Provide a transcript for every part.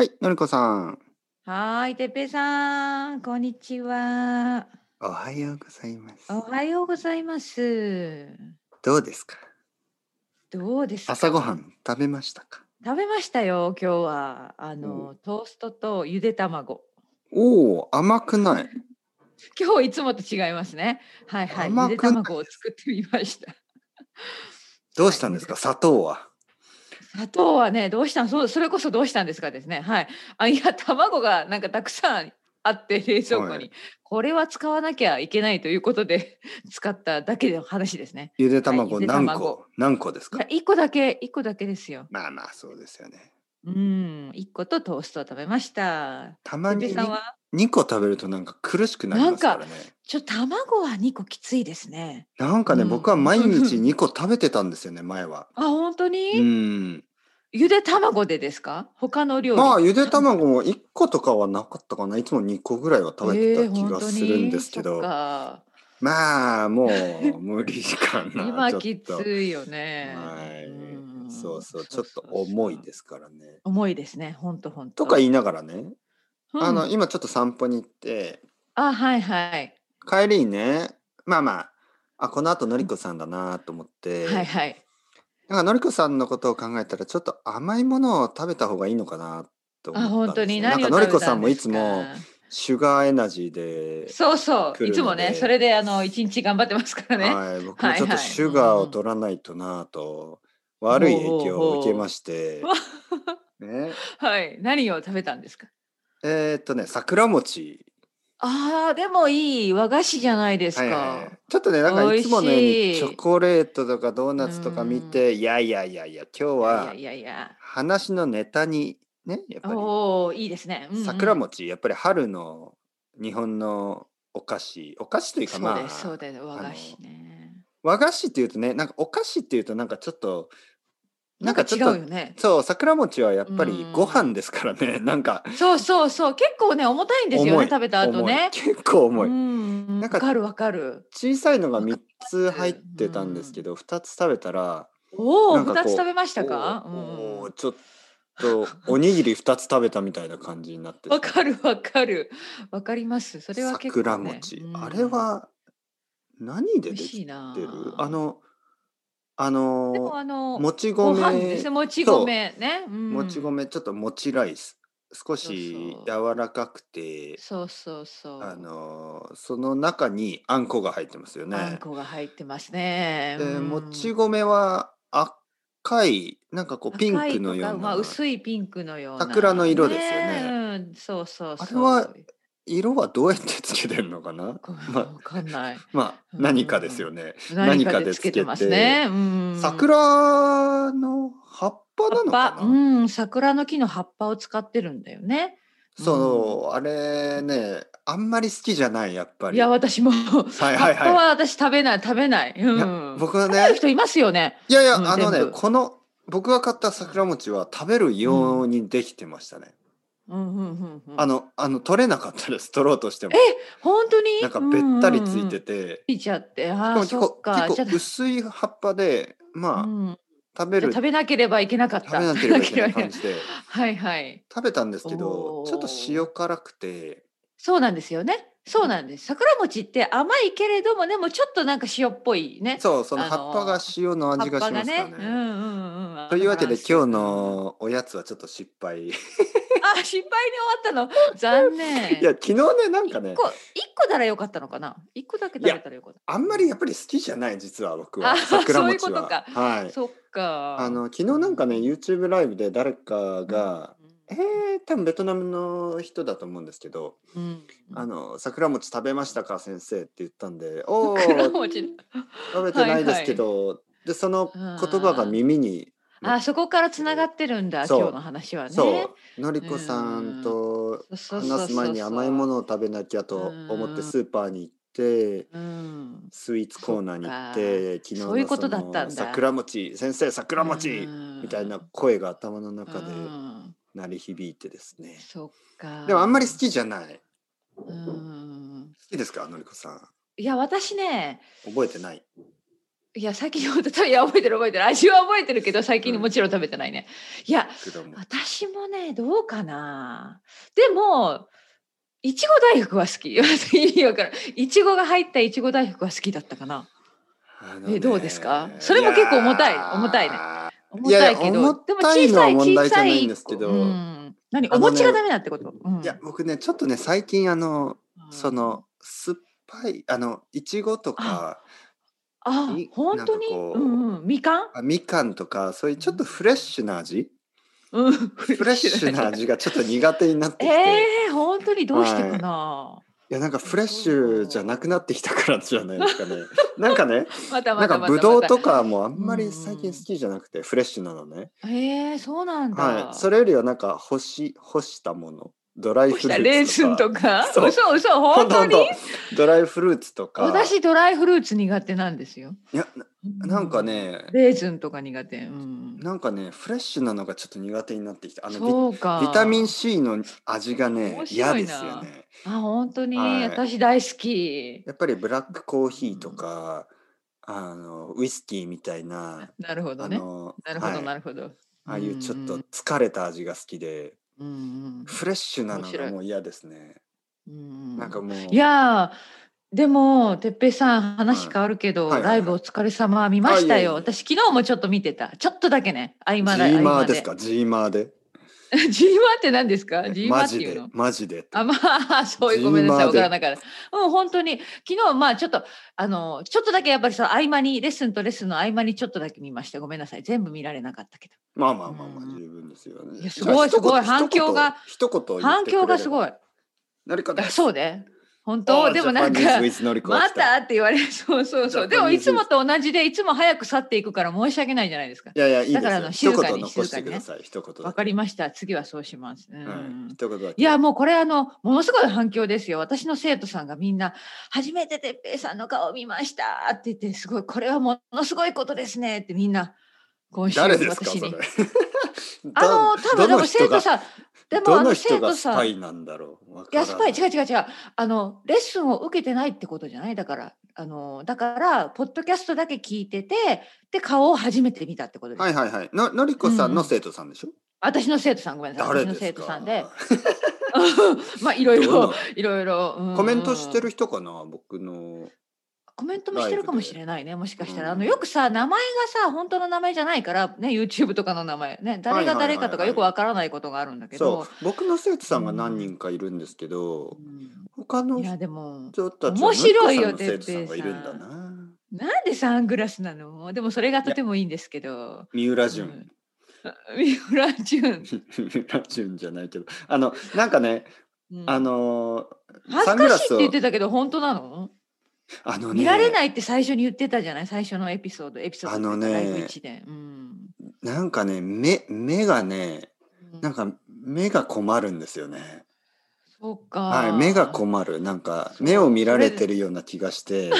はい、のりこさん。はーい、てっぺいさん、こんにちは。おはようございまおす。はようございます。どうですか？どうです朝ごはか？ん食べましたか？食べましたよ、今日は。おトーストとゆで卵。おー、甘くない。今日いつもと違いますね。ゆ甘でくない。卵を作ってみました。どうしたんゆですか？で砂糖は。砂糖はね、どうしたん、それこそどうしたんですかですね。いや、卵がなんかたくさんあって、冷蔵庫はい。に。これは使わなきゃいけないということで、使っただけの話ですね。ゆでゆ卵で何卵。個何個ですいや、か？一個だけですよ。まあまあ、そうですよね。一個とトーストを食べました。たまてっぺいにさんは2個食べるとなんか苦しくなりなんますかか、らね。卵は2個きついですね。なんかね、僕は毎日2個食べてたんですよね、前は。あ、本当にうん。ゆで卵でですか？他の料まあ、理。ゆで卵も1個とかはなかったかな。いつも2個ぐらいは食べてた気本が当するんでにすそけっど、か。まあ、もう無理かな、今ちょっきと。ついよね。はい。そうそう、ちそょうっとそうそ重いう。ですからね。重いですね。ほんとほんとか言と。いながらね、うん。今ちょっと散歩に行って、あ、はいはい。帰りにね、まあまあ、この後のうりんこさんだなと思っはいて、はい。なんかのりこさんのことを考えたら、ちょっと甘いものを食べた方がいいのかなとあ、思っ本たん当ですによ。なん何をかの食りべこさたんんもでいすつもか？シュガーエナジーでそうそう。来いるつものね、そで、れで一日頑張ってますからね。はい、僕もちょっとシュガーを取らないとなぁと、悪い影ほう響を受けほましうほて、う。ね。何を食べたんですか？桜餅。ああ、でもいい和菓子じゃないですか。ちょっとね、なんかい美味つものようにしチョい。コレートとかドーうナツとか見ーん。て、いやいやいやいや、今日いやいやはいやいや。話のネタに、ね、やっぱりおお、いいですね。桜餅、やっぱり春の日本のお菓子というか、そうです、まそうです。和あ、菓子ね。和菓子っていうとね、なんかお菓子っていうとなんかちょっと、なんか違うよね。そう、桜餅はやっうぱりごーん。飯ですからね、なんかそうそうそう。結構ね、重たいんですよ重ね、い、食べた後重い、ね。結構重い。なんわかかるわかる。小さいのがわか3りまつ入っす。てたんですけど、2つ食べたら、おお、なんか2つ食べましたか？おー、ちょっとおにぎり2つ食べたみたいな感じになってわしまっかるて。わかる。わかります。それは結桜構ね。餅。あれは何美で味でしきいてる？なあ。でももちご飯ですね。米、もちそ米ね。う、もち米、ちょっともちライス。少そうしそ柔らかくて、う。そうそうそう。その中にあんこが入ってますよあんね。こが入ってますね。で、もち米は赤い、なんかこうピン赤クいのとよか、うまあ、な、薄いピンクのよう桜のな色ですよね。ね。そうそうあれは、そう。色はどうやってつけてるのかな。ごめん、まあ、わかんない。まあ、何かですよね。何何かかででつつけてけますて、ね。桜の葉っぱ葉なっのかぱ、な。桜の木の葉っぱを使ってるんだよね。うん。そう、あれね、あんまり好きじゃない、やっぱいや、り。私も はい葉はいっはぱい。は私食べない、食べない。いや、僕は食べるね、人いますよね。いやいや、全部。僕が買った桜餅は食べるうん。ようにできてましたね。うんうんうんうん。取れなかったです、取ろうとしてえ、も。本当に？なんかべったりついてて、ついちゃって。しあかあ、もそっ結か。じ構ゃあ、薄い葉っぱで、うまあ、ん。食べじゃあ、る、食べなければいけなかっ食べた。なけ食れべばないけけれなばいいけな感い。じで、はいはい。食べたんですけど、ちょっとお塩お。辛くて、そうなんですよね。そうなんです。桜餅って甘いけれども、でもちょっとなんか塩っぽいね。そう、その葉っぱが塩の葉味っがぱしがますからね。ね。とあいのうわバけランで、ス今日が。のおやつはちょっと失敗。あ、失敗に終わったの。残いや、念。昨日ね、なんかね、一個ならよかったのかな。一個だけい食べや、たらよかった。あんまりやっぱり好きじゃない、実は僕あ、は、桜そういうこ餅とは。か。はい。そっか。昨日なんかね、YouTube ライブで誰かうん。が、多分ベトナムの人だと思うんですけど、うん。うん桜餅食べましたか、先生って言ったんで、お桜お、餅。食べてはいないですはけい。ど、で、その言葉があ耳にーあ、残そこからっつながて、ってるんだ、今日のそ話はう、ね。そう、のりうこさんん。とそう話そうす前そうに甘いものそを食べなきゃう。と思ってスーパーに行って、スイーツそコーっナーに行っか。て、昨日そういうのこそとだったのんだ。桜餅、先生う桜餅みたいなん。声が頭のう中でん。鳴り響いてですね。そっでもあんまり好か。きじゃない。うん。好きですか、のりこさん。いや、私ね、覚えてない。いや最近のこといや覚えてる味は覚えてるけど最近もちろん食べてないね、うん、いや私もねどうかなでもいちご大福は好きいちごが入ったいちご大福は好きだったかな、どうですかそれも結構重たいね重たいけどでも小さい小さいうん何お餅がダメだってこと、うん、いや僕ねちょっとね最近その酸っぱいいちごとかあ本当にうんうん、みかんとかそういうちょっとフレッシュな味、うん、フレッシュな味がちょっと苦手になってきて本当にどうしてかな、いやなんかフレッシュじゃなくなってきたからじゃないですかねなんかねなんかブドウとかもあんまり最近好きじゃなくて、うん、フレッシュなのねそうなんだ、はい、それよりはなんか干したものドライフルーツとかレーズンとかそう本当にドライフルーツとか私ドライフルーツ苦手なんですよいやなんかね、うん、レーズンとか苦手、うん、なんかねフレッシュなのがちょっと苦手になってきてそうかビタミン C の味がね嫌ですよね本当に、はい、私大好きやっぱりブラックコーヒーとか、うん、ウイスキーみたいななるほどねなるほど、はい、ああいうちょっと疲れた味が好きでうんうん、フレッシュなのがもう嫌ですね。なんかもういやでもてっぺいさん話変わるけど、はいはいはいはい、ライブお疲れ様見ましたよ、はいはいはい、私昨日もちょっと見てたちょっとだけねジーマーでですかジーマーでジーマーって何ですかジーマーっていうのマジであまあそういうごめんなさいわからなかったうん本当に昨日まあちょっとちょっとだけやっぱりその合間にレッスンとレッスンの合間にちょっとだけ見ましたごめんなさい全部見られなかったけどまあ十分ですよね、うん、すごい反響がすごい何かそうね本当でもなんかまたって言われるそうでもいつもと同じでいつも早く去っていくから申し訳ないじゃないですかいいですだから静かに一言ねわかりました次はそうします、うんはい、一言いやもうこれものすごい反響ですよ私の生徒さんがみんな初めててっぺいさんの顔見ましたって言ってすごいこれはものすごいことですねってみんな今週私に誰ですかそれ多分でも生徒さんでもどの人がスパイなんだろう。いやスパイ違うレッスンを受けてないってことじゃないだからポッドキャストだけ聞いててで顔を初めて見たってことです。はいはいはいのりこさんの生徒さんでしょ、うん、私の生徒さんごめんなさい私の生徒さんでまあいろいろ、うん、コメントしてる人かな僕のコメントもしてるかもしれないねもしかしたら、うん、よくさ名前がさ本当の名前じゃないからね YouTube とかの名前ね誰が誰かとかよくわからないことがあるんだけど、はいはいはいはい、そう僕の生徒さんが何人かいるんですけど、うん、他の人たちはの生徒さんがいるんだななんでサングラスなのでもそれがとてもいいんですけど三浦淳三浦淳じゃないけどなんかね、うん、恥ずかしいって言ってたけど本当なのね、見られないって最初に言ってたじゃない最初のエピソードライブ1で、うん、なんかね目がねなんか目が困るんですよねそうか、はい、目が困るなんか目を見られてるような気がして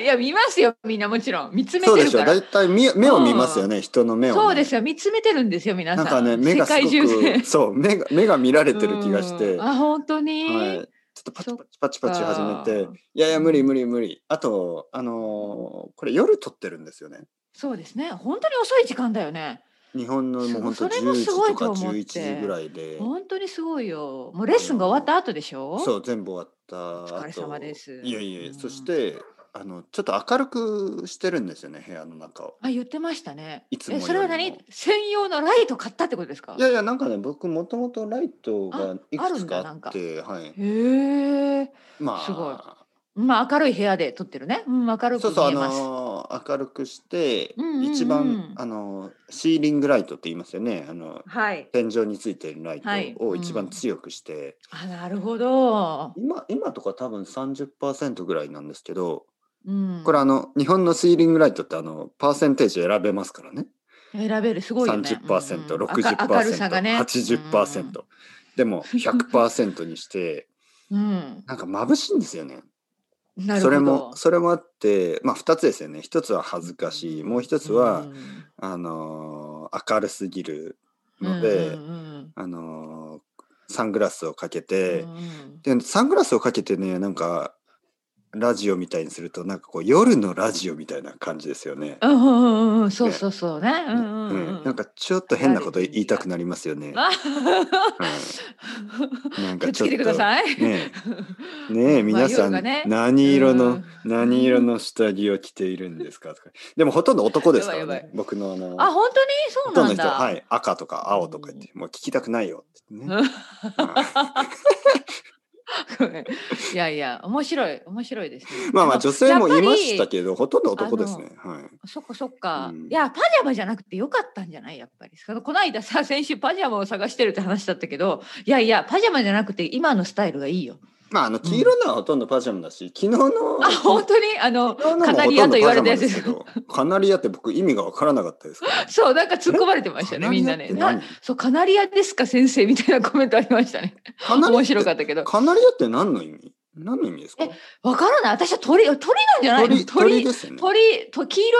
いや見ますよみんなもちろん見つめてるからそうでしょ大体目を見ますよね、うん、人の目を、ね、そうですよ見つめてるんですよ皆さんなんかね目がすごくそう目が見られてる気がして、うん、あ本当に、はいちょっとパチパチ始めていやいや無理あとこれ夜撮ってるんですよねそうですね本当に遅い時間だよね日本のもう本当10時とか11時ぐらいで本当にすごいよもうレッスンが終わった後でしょそう全部終わった後お疲れ様ですいや、うん、そしてちょっと明るくしてるんですよね部屋の中をあ言ってましたねいつもそれは何専用のライト買ったってことですかいやなんかね僕もともとライトがいくつかあってはいへえまあすごいまあ明るい部屋で撮ってるね、うん、明るく見えますそう明るくして、うんうんうん、一番シーリングライトって言いますよねはい、天井についてるライトを一番強くして、はいうん、あなるほど今とか多分 30% ぐらいなんですけどうん、これ日本のシーリングライトってパーセンテージ選べますからね選べるすごいよね 30%、うん、60%、明るさがね、80%、うん、でも 100% にして、うん、なんか眩しいんですよねなるほどそれもあって、まあ、2つですよね1つは恥ずかしいもう1つは、うん、明るすぎるので、うんうんうん、サングラスをかけて、うんうん、でサングラスをかけてねなんかラジオみたいにするとなんかこう夜のラジオみたいな感じですよね。うんうんうん、そうそうそうね、うんうんうんうん、なんかちょっと変なこと言いたくなりますよね。なんかちょっとねえ皆さん、ね、何色の下着を着ているんですかとか、でもほとんど男ですからね。僕のあ本当にそうなんだ。ほとんどの人、はい、赤とか青とか言ってもう聞きたくないよって、ね。いやいや面白いですね。まあまあ女性もいましたけどほとんど男ですね、はい、そっかそっか、うん、いやパジャマじゃなくてよかったんじゃない？やっぱりこの間さ先週パジャマを探してるって話だったけど、いやいやパジャマじゃなくて今のスタイルがいいよ。まあ、黄色のはほとんどパジャマだし、昨日の本当にカナリアと言われたやつですけど、カナリアって僕意味が分からなかったですから、ね、そうなんか突っ込まれてましたねみんなね。そうカナリアですか先生みたいなコメントありましたね。面白かったけどカナリアって何の意味ですか？分からない。私は鳥なんじゃないの？鳥ですよね。黄色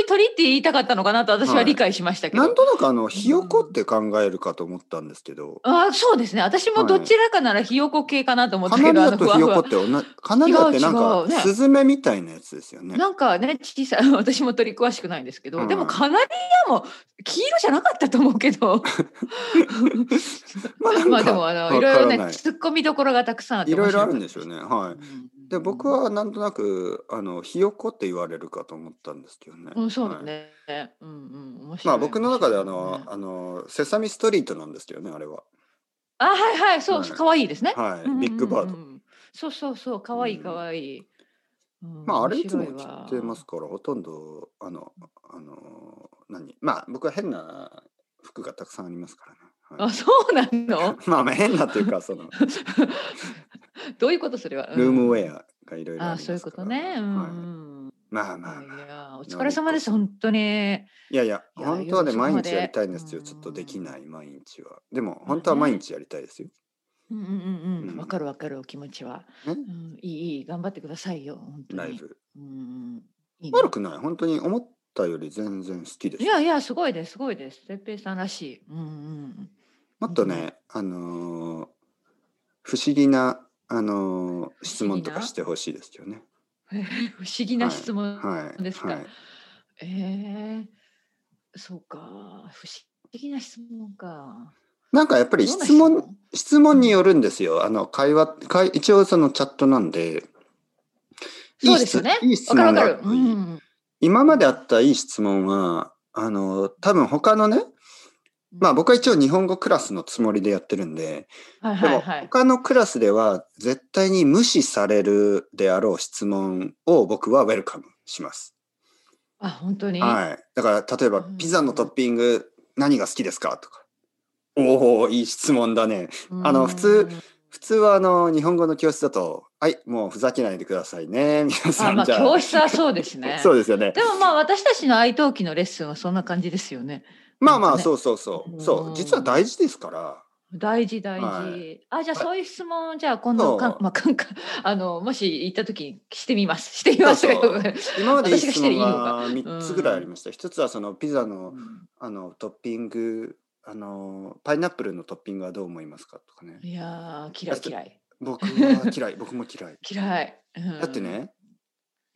い鳥って言いたかったのかなと私は理解しましたけど、はい、なんとなくひよこって考えるかと思ったんですけど、うん、あそうですね。私もどちらかならひよこ系かなと思ったけど、カナリアとひよこってカナリアってなんかスズメみたいなやつですよね。なんかね小さい私も鳥詳しくないんですけど、うん、でもカナリアも黄色じゃなかったと思うけどまあでもいろいろね突っ込みどころがたくさんあっていろいろあるんですよね。はい。で僕はなんとなくひよこって言われるかと思ったんですけどね、うん、そうだね、はいうんうん、面白い。まあ僕の中でセサミストリートなんですけどねあれは。あはいはいそう、はい、かわいいですね、はいうんうんうん、ビッグバードそうそうそうかわいいかわいい、うん、まああれいつも着てますからほとんどまあ僕は変な服がたくさんありますからね、はい、あそうなのまあ変なというかどういうことそれは、うん、ルームウェアがいろいろありますから。あそういうことね、うんはい、まあまあ、いやお疲れ様です本当に。いやいや本当はね毎日やりたいんですよ、ちょっとできない毎日は。でも本当は毎日やりたいですよ。うんうんうん、うん、分かるお気持ちは、うん、いい頑張ってくださいよ本当に。ライブ、うん、いい悪くない。本当に思ったより全然好きです。いやいやすごいですすごいです。哲平さんらしい、うんうん、もっとね、うん、不思議な質問とかしてほしいですよね。不思議な質問ですか、はいはいはい、そうか不思議な質問か。なんかやっぱり質問によるんですよ。会話一応そのチャットなんで。そうですよね。いい質問が分かる分かる、うん、今まであったいい質問は多分他のねまあ僕は一応日本語クラスのつもりでやってるんで、はいはいはい、でも他のクラスでは絶対に無視されるであろう質問を僕はウェルカムします。あ、本当に？はい。だから例えばピザのトッピング何が好きですかとか、おおいい質問だね。普通は日本語の教室だとはいもうふざけないでくださいね皆さん。あ、まあ、教室はそうですね。そうですよね。でもまあ私たちの愛登記のレッスンはそんな感じですよね。まあまあそうそうそうそう実は大事ですから大事、はい、あじゃあそういう質問、はい、じゃあ今度もし行った時にしてみますそう今までいい質問が3つぐらいありました。一つはそのピザの、トッピングパイナップルのトッピングはどう思いますかとかね。いや嫌い僕も嫌いだってね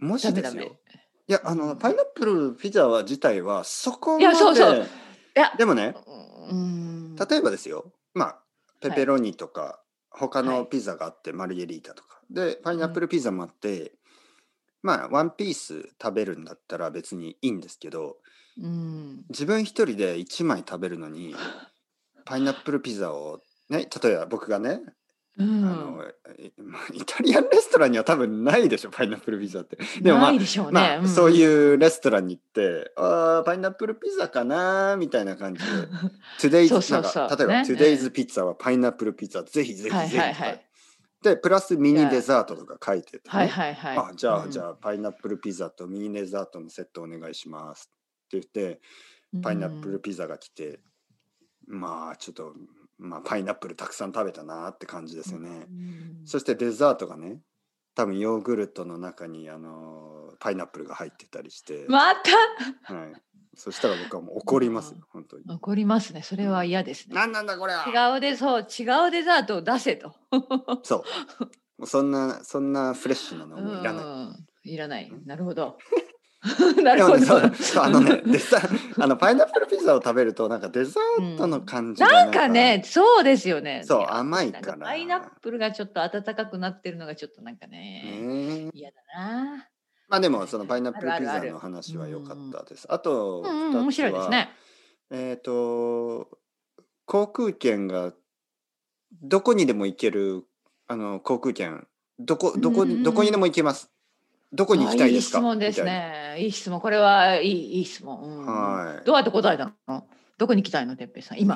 もしですよダメいやパイナップルピザは自体はそこまで。いやそういやでもね例えばですよまあペペロニとか、はい、他のピザがあって、はい、マルゲリータとかでパイナップルピザもあって、うん、まあワンピース食べるんだったら別にいいんですけど、うん、自分一人で1枚食べるのにパイナップルピザをね例えば僕がねうん、イタリアンレストランには多分ないでしょパイナップルピザってでも、まあ、ないでしょうね、まあうん、そういうレストランに行ってあパイナップルピザかなみたいな感じでそう例えば、ね、トゥデイズピッツァはパイナップルピザぜひぜひぜひ、はいはいはい、でプラスミニデザートとか書いてて、ねはいはいはい、あじゃあパイナップルピザとミニデザートのセットお願いしますって言ってパイナップルピザが来て、うん、まあちょっとまあ、パイナップルたくさん食べたなって感じですよね、うん、そしてデザートがね多分ヨーグルトの中にパイナップルが入ってたりしてまた、はい、そしたら僕はもう怒りますよ、うん、本当に怒りますね。それは嫌ですね、うん、なんだこれは違うデザートを出せとそうもうそんなフレッシュなのもいらない。いらない。なるほど。なるほど。ね、そうねデザパイナップルピザを食べるとなんかデザートの感じがなんかねそうですよね。そう甘いから。パイナップルがちょっと温かくなってるのがちょっとなんかね嫌だな。まあでもそのパイナップルピザの話は良かったです。あと面白いですね。航空券がどこにでも行ける航空券どこにでも行けます。どこに行きたいですか。いい質問ですね。いい質問。これはいい質問。うん、はい。どうやって答えたの？どこに行きたいのてっぺいさん。今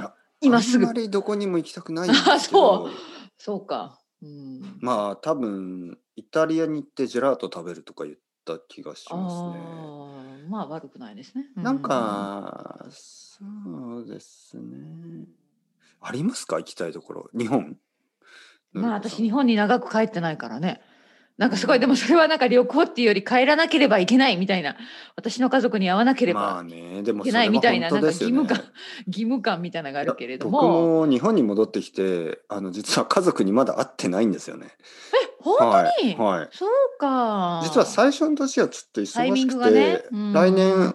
すぐ。あんまりどこにも行きたくないんですけど。そうか。うん、まあ多分イタリアに行ってジェラート食べるとか言った気がしますね。あまあ悪くないですね。なんか、うん、そうですね。ありますか行きたいところ。日本。まあ私日本に長く帰ってないからね。なんかすごいでもそれはなんか旅行っていうより帰らなければいけないみたいな私の家族に会わなければいけないみたいななんか義務感みたいなのがあるけれども僕も日本に戻ってきて実は家族にまだ会ってないんですよね。本当に、はい、そうか。実は最初の年はちょっと忙しくて、ねうん、来年ね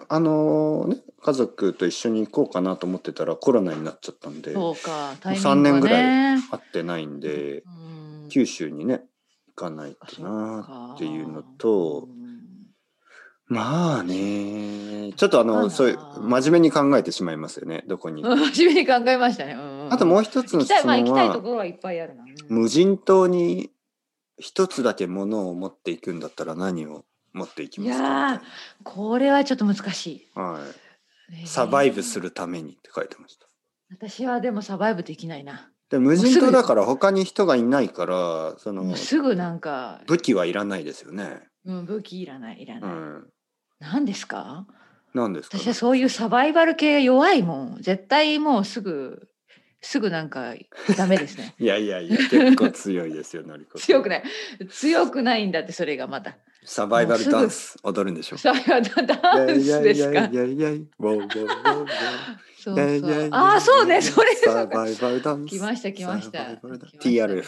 家族と一緒に行こうかなと思ってたらコロナになっちゃったんでそうか、タイミングがね、3年ぐらい会ってないんで、うん、九州にね行かないとなっていうのと、うん、まあねちょっとそういう真面目に考えてしまいますよねどこに真面目に考えましたね、うん、あともう一つの質問は行きたいところはいっぱいあるな、うん、無人島に一つだけ物を持っていくんだったら何を持っていきますか？いやこれはちょっと難しい、はい、サバイブするためにって書いてました。私はでもサバイブできないな。で無人島だから他に人がいないからすぐなんか武器はいらないですよね、うん、武器いらない、うん、何ですか、ね、私はそういうサバイバル系弱いもん絶対もうすぐなんかダメですね。いや結構強いですよのりこ。強くないんだってそれがまた。サバイバルダンス踊るんでしょ。サバイバルダンスですか。そうああそうねそれ。サバイバルダンス。来ました。TRF。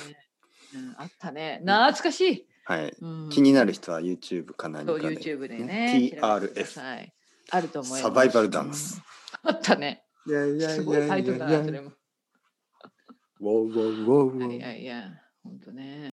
あったね懐かしい。はい。気になる人は YouTube か何かで。YouTube でね。TRF。あると思います。サバイバルダンス。あったね。すごいタイトルだなそれも。いやいや本当ね。